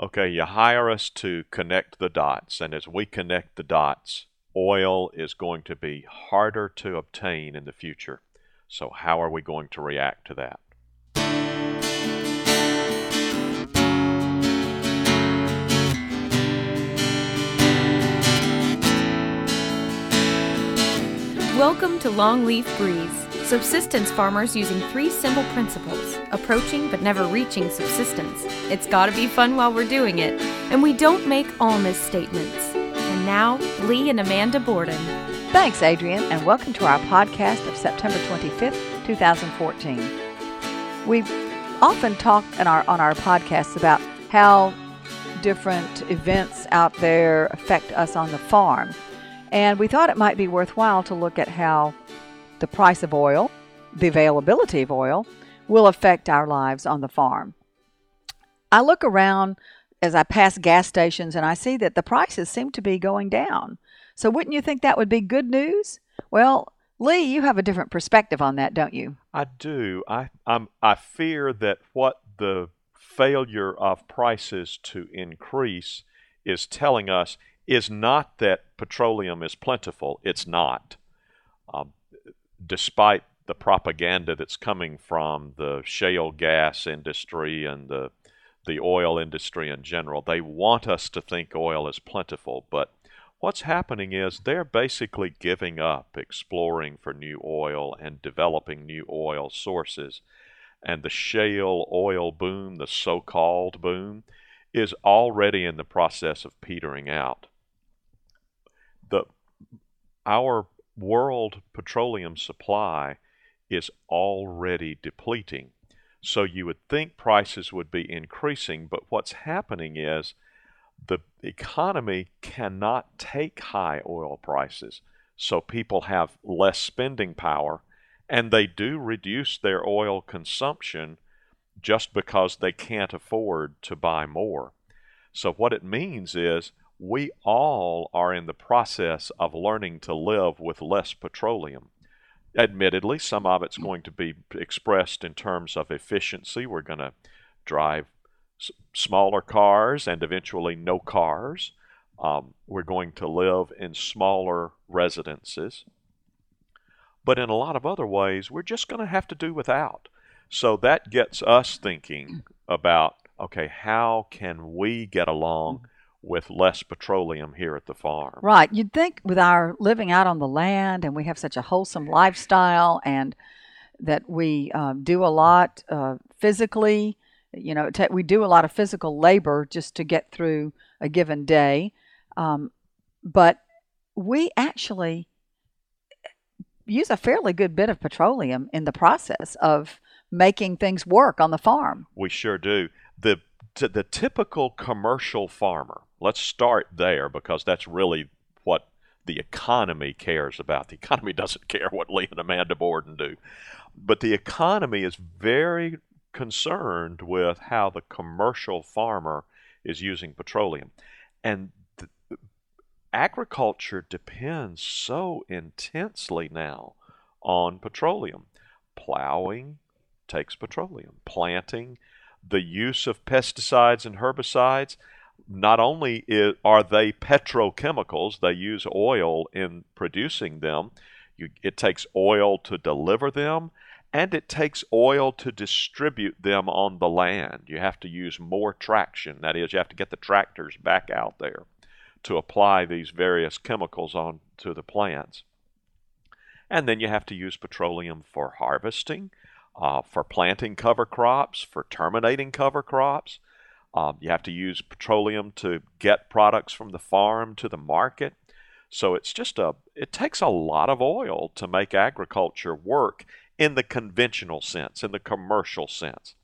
Okay, you hire us to connect the dots, and as we connect the dots, oil is going to be harder to obtain in the future. So how are we going to react to that? Welcome to Longleaf Breeze, subsistence farmers using three simple principles, approaching but never reaching subsistence. It's gotta be fun while we're doing it, and we don't make all misstatements. And now, Lee and Amanda Borden. Thanks, Adrian, and welcome to our podcast of September 25th, 2014. We've often talked on our podcasts about how different events out there affect us on the farm. And we thought it might be worthwhile to look at how the price of oil, the availability of oil, will affect our lives on the farm. I look around as I pass gas stations and I see that the prices seem to be going down. So wouldn't you think that would be good news? Well, Lee, you have a different perspective on that, don't you? I do. I fear that what the failure of prices to increase is telling us is not that petroleum is plentiful. It's not. Despite the propaganda that's coming from the shale gas industry and the oil industry in general, they want us to think oil is plentiful. But what's happening is they're basically giving up exploring for new oil and developing new oil sources. And the shale oil boom, the so-called boom, is already in the process of petering out. Our world petroleum supply is already depleting. So you would think prices would be increasing, but what's happening is the economy cannot take high oil prices. So people have less spending power, and they do reduce their oil consumption just because they can't afford to buy more. So what it means is we all are in the process of learning to live with less petroleum. Admittedly, some of it's going to be expressed in terms of efficiency. We're going to drive smaller cars and eventually no cars. We're going to live in smaller residences. But in a lot of other ways, we're just going to have to do without. So that gets us thinking about, okay, how can we get along with less petroleum here at the farm? Right. You'd think with our living out on the land, and we have such a wholesome lifestyle, and that we do a lot physically, you know, we do a lot of physical labor just to get through a given day. But we actually use a fairly good bit of petroleum in the process of making things work on the farm. We sure do. The typical commercial farmer, let's start there because that's really what the economy cares about. The economy doesn't care what Lee and Amanda Borden do. But the economy is very concerned with how the commercial farmer is using petroleum. And agriculture depends so intensely now on petroleum. Plowing takes petroleum. Planting, the use of pesticides and herbicides, not only are they petrochemicals, they use oil in producing them. It takes oil to deliver them, and it takes oil to distribute them on the land. You have to use more traction. That is, you have to get the tractors back out there to apply these various chemicals onto the plants. And then you have to use petroleum for harvesting, for planting cover crops, for terminating cover crops. You have to use petroleum to get products from the farm to the market. So it takes a lot of oil to make agriculture work in the conventional sense, in the commercial sense.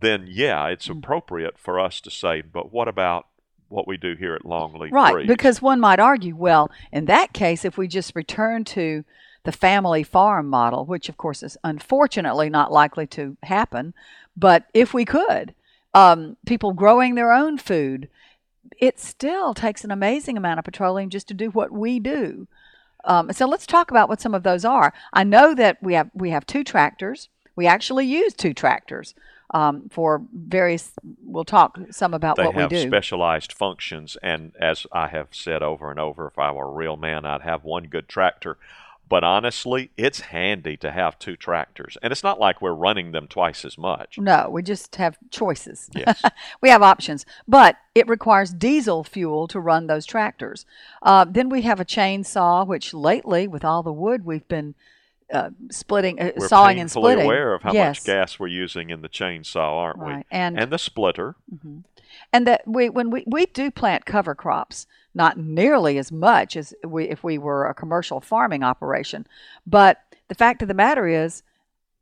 Then, yeah, it's appropriate for us to say, but what about what we do here at Longleaf Breeze? Right, because one might argue, well, in that case, if we just return to the family farm model, which of course is unfortunately not likely to happen, but if we could, people growing their own food, it still takes an amazing amount of petroleum just to do what we do. So let's talk about what some of those are. I know that we have two tractors. We actually use two tractors for various, we'll talk some about what we do. They have specialized functions, and as I have said over and over, if I were a real man, I'd have one good tractor. But honestly, it's handy to have two tractors. And it's not like we're running them twice as much. No, we just have choices. Yes. We have options. But it requires diesel fuel to run those tractors. Then we have a chainsaw, which lately, with all the wood, we've been sawing and splitting. We're painfully aware of how much gas we're using in the chainsaw, aren't we? And the splitter. Mm-hmm. And that when we do plant cover crops, not nearly as much as if we were a commercial farming operation. But the fact of the matter is,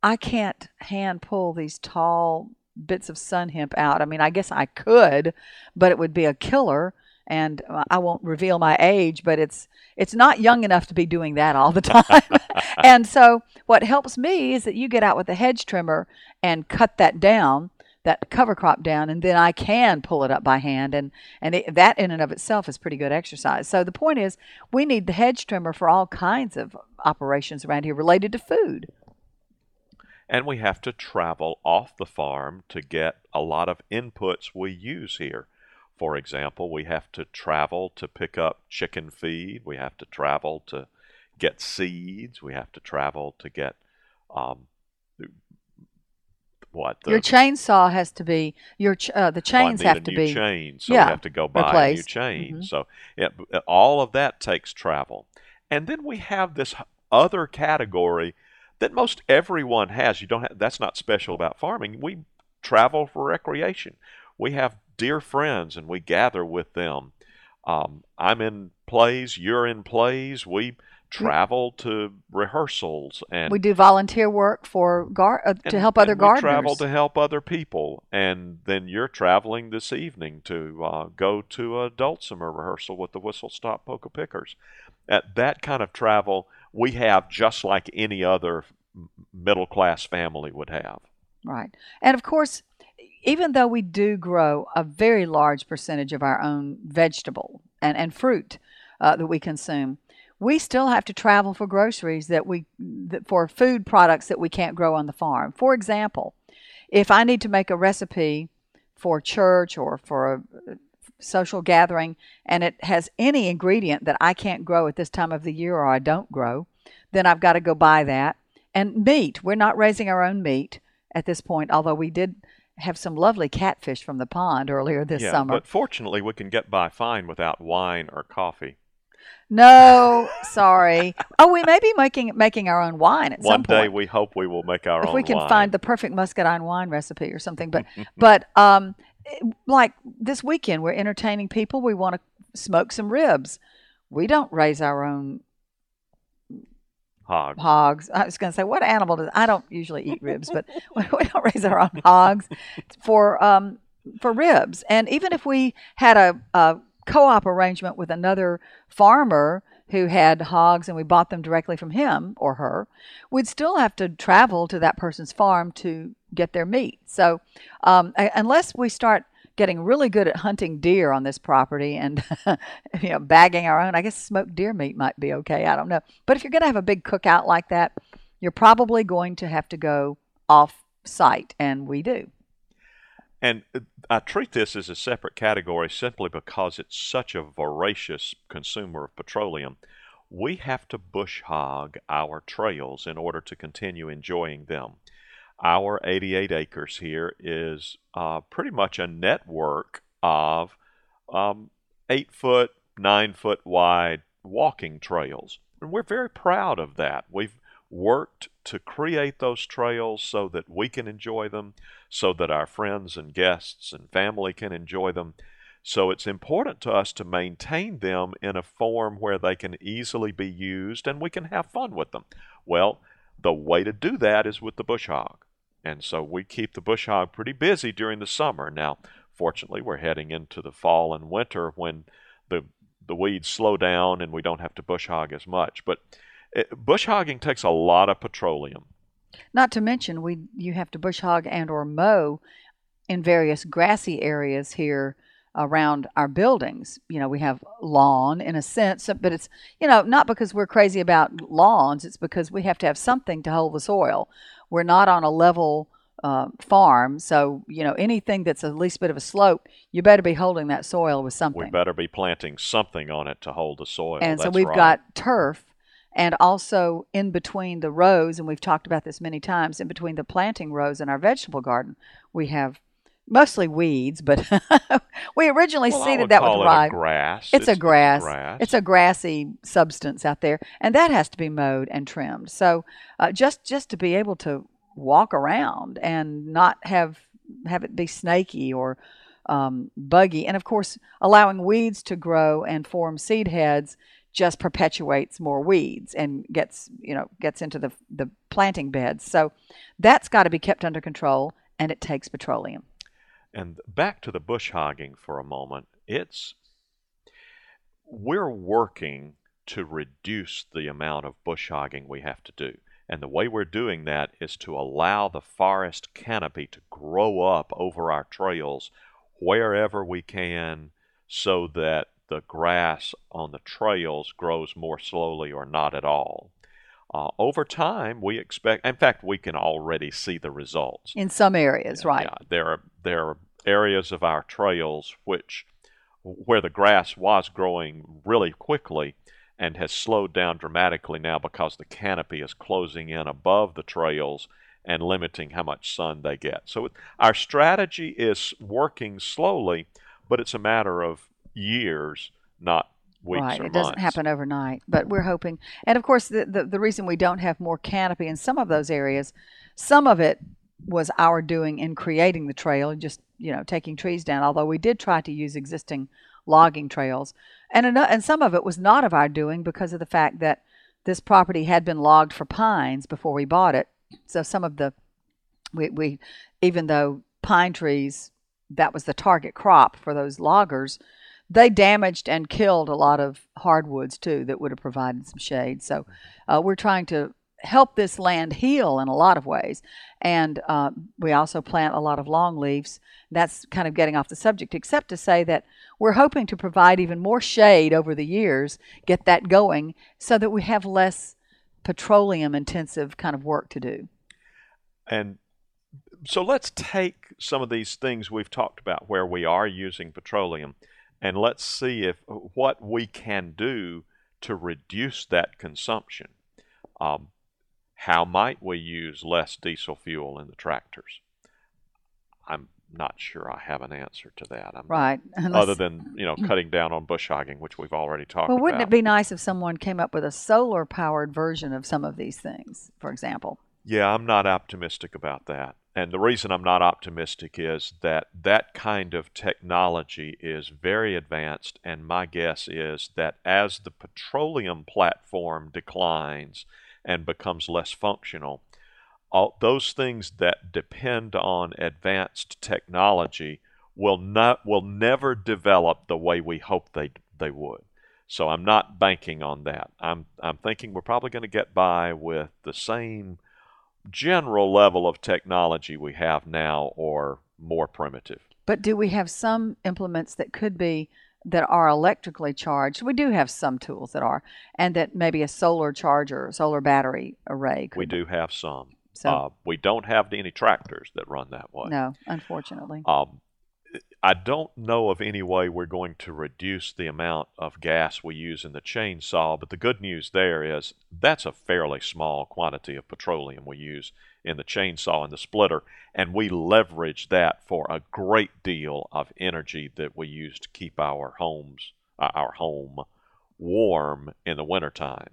I can't hand pull these tall bits of sun hemp out. I mean, I guess I could, but it would be a killer. And I won't reveal my age, but it's not young enough to be doing that all the time. And so what helps me is that you get out with a hedge trimmer and cut that down, that cover crop down, and then I can pull it up by hand. And that in and of itself is pretty good exercise. So the point is, we need the hedge trimmer for all kinds of operations around here related to food. And we have to travel off the farm to get a lot of inputs we use here. For example, we have to travel to pick up chicken feed. We have to travel to get seeds. We have to travel to get your chainsaw has to be the chains have to be. I need a new chain, so we have to go buy a new chain. Mm-hmm. So all of that takes travel, and then we have this other category that most everyone has. You don't have, that's not special about farming. We travel for recreation. We have dear friends, and we gather with them. I'm in plays. You're in plays. We travel to rehearsals, and we do volunteer work for to help other gardeners. We travel to help other people, and then you're traveling this evening to go to a Dulcimer rehearsal with the Whistle Stop Poca Pickers. At that kind of travel, we have just like any other middle class family would have. Right, and of course, even though we do grow a very large percentage of our own vegetable and fruit that we consume, we still have to travel for groceries for food products that we can't grow on the farm. For example, if I need to make a recipe for church or for a social gathering and it has any ingredient that I can't grow at this time of the year or I don't grow, then I've got to go buy that. And meat, we're not raising our own meat at this point, although we did have some lovely catfish from the pond earlier this summer. But fortunately, we can get by fine without wine or coffee. No, sorry. Oh, we may be making our own wine at some point. One day we hope we will make our own wine. If we can find the perfect muscadine wine recipe or something. But, like this weekend, we're entertaining people. We want to smoke some ribs. We don't raise our own hogs. I was going to say, what animal does... I don't usually eat ribs, but we don't raise our own hogs for ribs. And even if we had a co-op arrangement with another farmer who had hogs and we bought them directly from him or her, we'd still have to travel to that person's farm to get their meat. So unless we start getting really good at hunting deer on this property and bagging our own, I guess smoked deer meat might be okay. I don't know. But if you're going to have a big cookout like that, you're probably going to have to go off site, and we do. And I treat this as a separate category simply because it's such a voracious consumer of petroleum. We have to bush hog our trails in order to continue enjoying them. Our 88 acres here is pretty much a network of 8-foot, 9-foot wide walking trails. And we're very proud of that. We've worked to create those trails so that we can enjoy them, so that our friends and guests and family can enjoy them. So it's important to us to maintain them in a form where they can easily be used and we can have fun with them. Well, the way to do that is with the bush hog. And so we keep the bush hog pretty busy during the summer. Now, fortunately, we're heading into the fall and winter when the weeds slow down and we don't have to bush hog as much. But bush hogging takes a lot of petroleum. Not to mention, you have to bush hog and or mow in various grassy areas here around our buildings. You know, we have lawn in a sense, but it's, not because we're crazy about lawns. It's because we have to have something to hold the soil. We're not on a level farm. So, you know, anything that's at least bit of a slope, you better be holding that soil with something. We better be planting something on it to hold the soil. And that's so we've got turf, and also in between the rows, and we've talked about this many times, in between the planting rows in our vegetable garden, we have mostly weeds, but we originally seeded that with rye. Grass. It's a grass. It's a grassy substance out there, and that has to be mowed and trimmed. So just to be able to walk around and not have it be snaky or buggy, and of course allowing weeds to grow and form seed heads just perpetuates more weeds and gets into the planting beds. So that's got to be kept under control, and it takes petroleum. And back to the bush hogging for a moment. We're working to reduce the amount of bush hogging we have to do. And the way we're doing that is to allow the forest canopy to grow up over our trails wherever we can, so that the grass on the trails grows more slowly or not at all. Over time, we expect, in fact, we can already see the results. In some areas, right. Yeah, there are areas of our trails where the grass was growing really quickly and has slowed down dramatically now because the canopy is closing in above the trails and limiting how much sun they get. So our strategy is working slowly, but it's a matter of years, not weeks or months. Right, it doesn't happen overnight, but we're hoping. And, of course, the reason we don't have more canopy in some of those areas, some of it was our doing in creating the trail, just, taking trees down, although we did try to use existing logging trails. And some of it was not of our doing because of the fact that this property had been logged for pines before we bought it. So some of we even though pine trees, that was the target crop for those loggers, they damaged and killed a lot of hardwoods too that would have provided some shade. So we're trying to help this land heal in a lot of ways. And we also plant a lot of longleafs. That's kind of getting off the subject, except to say that we're hoping to provide even more shade over the years, get that going, so that we have less petroleum-intensive kind of work to do. And so let's take some of these things we've talked about where we are using petroleum, and let's see what we can do to reduce that consumption. How might we use less diesel fuel in the tractors? I'm not sure I have an answer to that. Other than, cutting down on bush hogging, which we've already talked about. Well, wouldn't it be nice if someone came up with a solar-powered version of some of these things, for example? Yeah, I'm not optimistic about that. And the reason I'm not optimistic is that kind of technology is very advanced, and my guess is that as the petroleum platform declines and becomes less functional, all those things that depend on advanced technology will never develop the way we hope they would. So I'm not banking on that. I'm thinking we're probably going to get by with the same general level of technology we have now, or more primitive. But do we have some implements that are electrically charged? We do have some tools that are, and that maybe a solar charger, solar battery array. We do have some. So, we don't have any tractors that run that way. No, unfortunately. I don't know of any way we're going to reduce the amount of gas we use in the chainsaw, but the good news there is that's a fairly small quantity of petroleum we use in the chainsaw and the splitter, and we leverage that for a great deal of energy that we use to keep our home warm in the wintertime.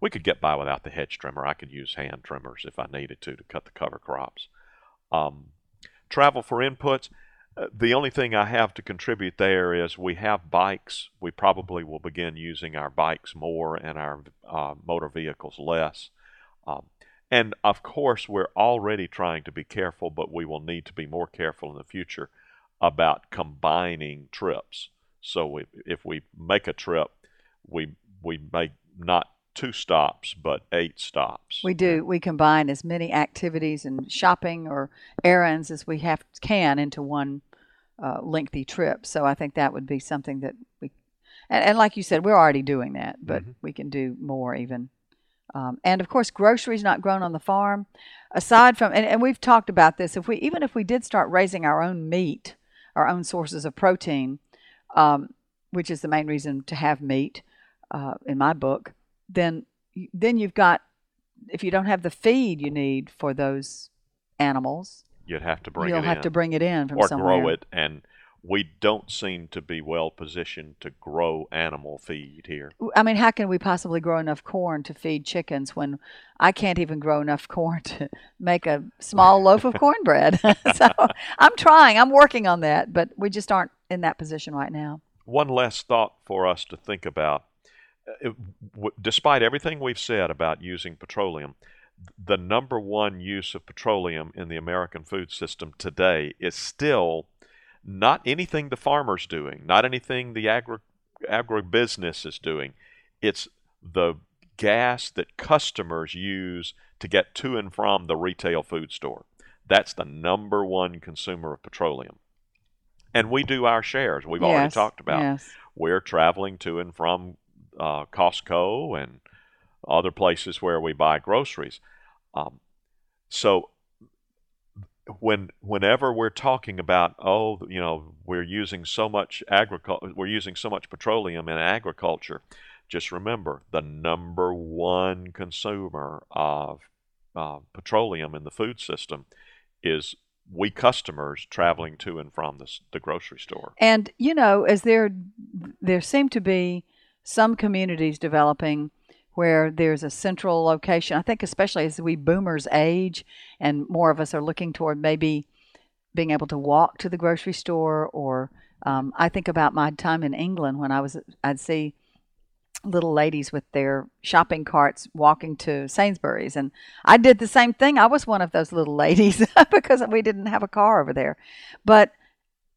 We could get by without the hedge trimmer. I could use hand trimmers if I needed to cut the cover crops. Travel for inputs. The only thing I have to contribute there is we have bikes. We probably will begin using our bikes more and our motor vehicles less. And, of course, we're already trying to be careful, but we will need to be more careful in the future about combining trips. So if we make a trip, we make not 2 stops, but 8 stops. We do. We combine as many activities and shopping or errands as we can into one lengthy trip. So I think that would be something that we, and like you said, we're already doing that, but we can do more even. And of course, groceries not grown on the farm. Aside from, and we've talked about this, even if we did start raising our own meat, our own sources of protein, which is the main reason to have meat, in my book, then you've got, if you don't have the feed you need for those animals, you'll have to bring it in from somewhere. Or grow it, and we don't seem to be well positioned to grow animal feed here. I mean, how can we possibly grow enough corn to feed chickens when I can't even grow enough corn to make a small loaf of cornbread? So I'm trying. I'm working on that, but we just aren't in that position right now. One last thought for us to think about. Despite everything we've said about using petroleum, the number one use of petroleum in the American food system today is still not anything the farmer's doing, not anything the agribusiness is doing. It's the gas that customers use to get to and from the retail food store. That's the number one consumer of petroleum. And we do our shares. We've already talked about. Yes. We're traveling to and from Costco and other places where we buy groceries. So whenever we're talking about, we're using so much petroleum in agriculture, just remember the number one consumer of petroleum in the food system is we customers traveling to and from the grocery store. And as there seem to be some communities developing where there's a central location. I think especially as we boomers age and more of us are looking toward maybe being able to walk to the grocery store, or I think about my time in England when I'd see little ladies with their shopping carts walking to Sainsbury's. And I did the same thing. I was one of those little ladies because we didn't have a car over there. But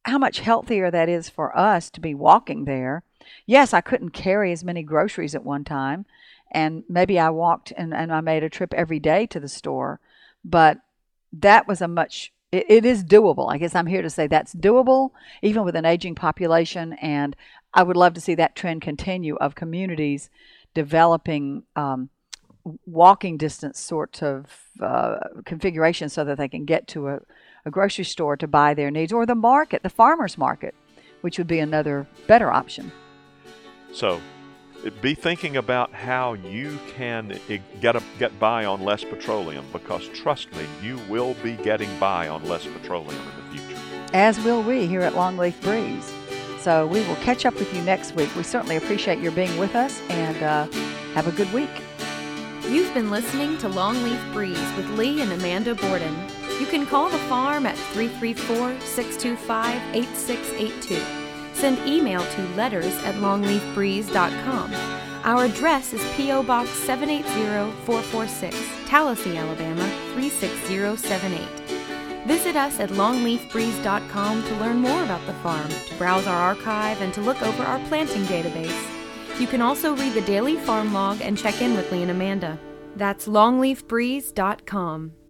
how much healthier that is for us to be walking there. Yes, I couldn't carry as many groceries at one time. And maybe I walked and I made a trip every day to the store. But that was it is doable. I guess I'm here to say that's doable, even with an aging population. And I would love to see that trend continue of communities developing walking distance sorts of configurations so that they can get to a grocery store to buy their needs, or the market, the farmer's market, which would be another better option. So be thinking about how you can get by on less petroleum, because trust me, you will be getting by on less petroleum in the future. As will we here at Longleaf Breeze. So we will catch up with you next week. We certainly appreciate your being with us, and have a good week. You've been listening to Longleaf Breeze with Lee and Amanda Borden. You can call the farm at 334-625-8682. Send email to letters@longleafbreeze.com. Our address is P.O. Box 780446, Tallahassee, Alabama 36078. Visit us at longleafbreeze.com to learn more about the farm, to browse our archive, and to look over our planting database. You can also read the daily farm log and check in with Lee and Amanda. That's longleafbreeze.com.